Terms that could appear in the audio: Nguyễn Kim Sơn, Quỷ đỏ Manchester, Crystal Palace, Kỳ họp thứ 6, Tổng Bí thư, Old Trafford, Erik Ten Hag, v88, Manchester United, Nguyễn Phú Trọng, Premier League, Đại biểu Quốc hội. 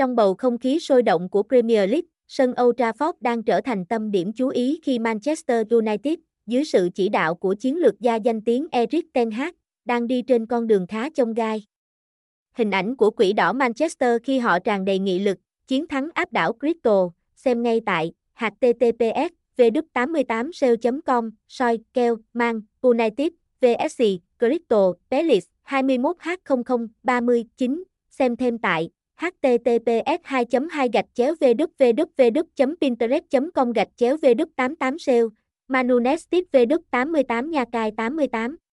Trong bầu không khí sôi động của Premier League, sân Old Trafford đang trở thành tâm điểm chú ý khi Manchester United, dưới sự chỉ đạo của chiến lược gia danh tiếng Erik Ten Hag, đang đi trên con đường khá chông gai. Hình ảnh của quỷ đỏ Manchester khi họ tràn đầy nghị lực, chiến thắng áp đảo Crystal, xem ngay tại https://v88.com, soi, keo, man, United, vsc, Crystal, Palace, 21h00:39, xem thêm tại https://2.2/www.pinterest.com/v88sale, Manunes tiếp v88 nha cai 88.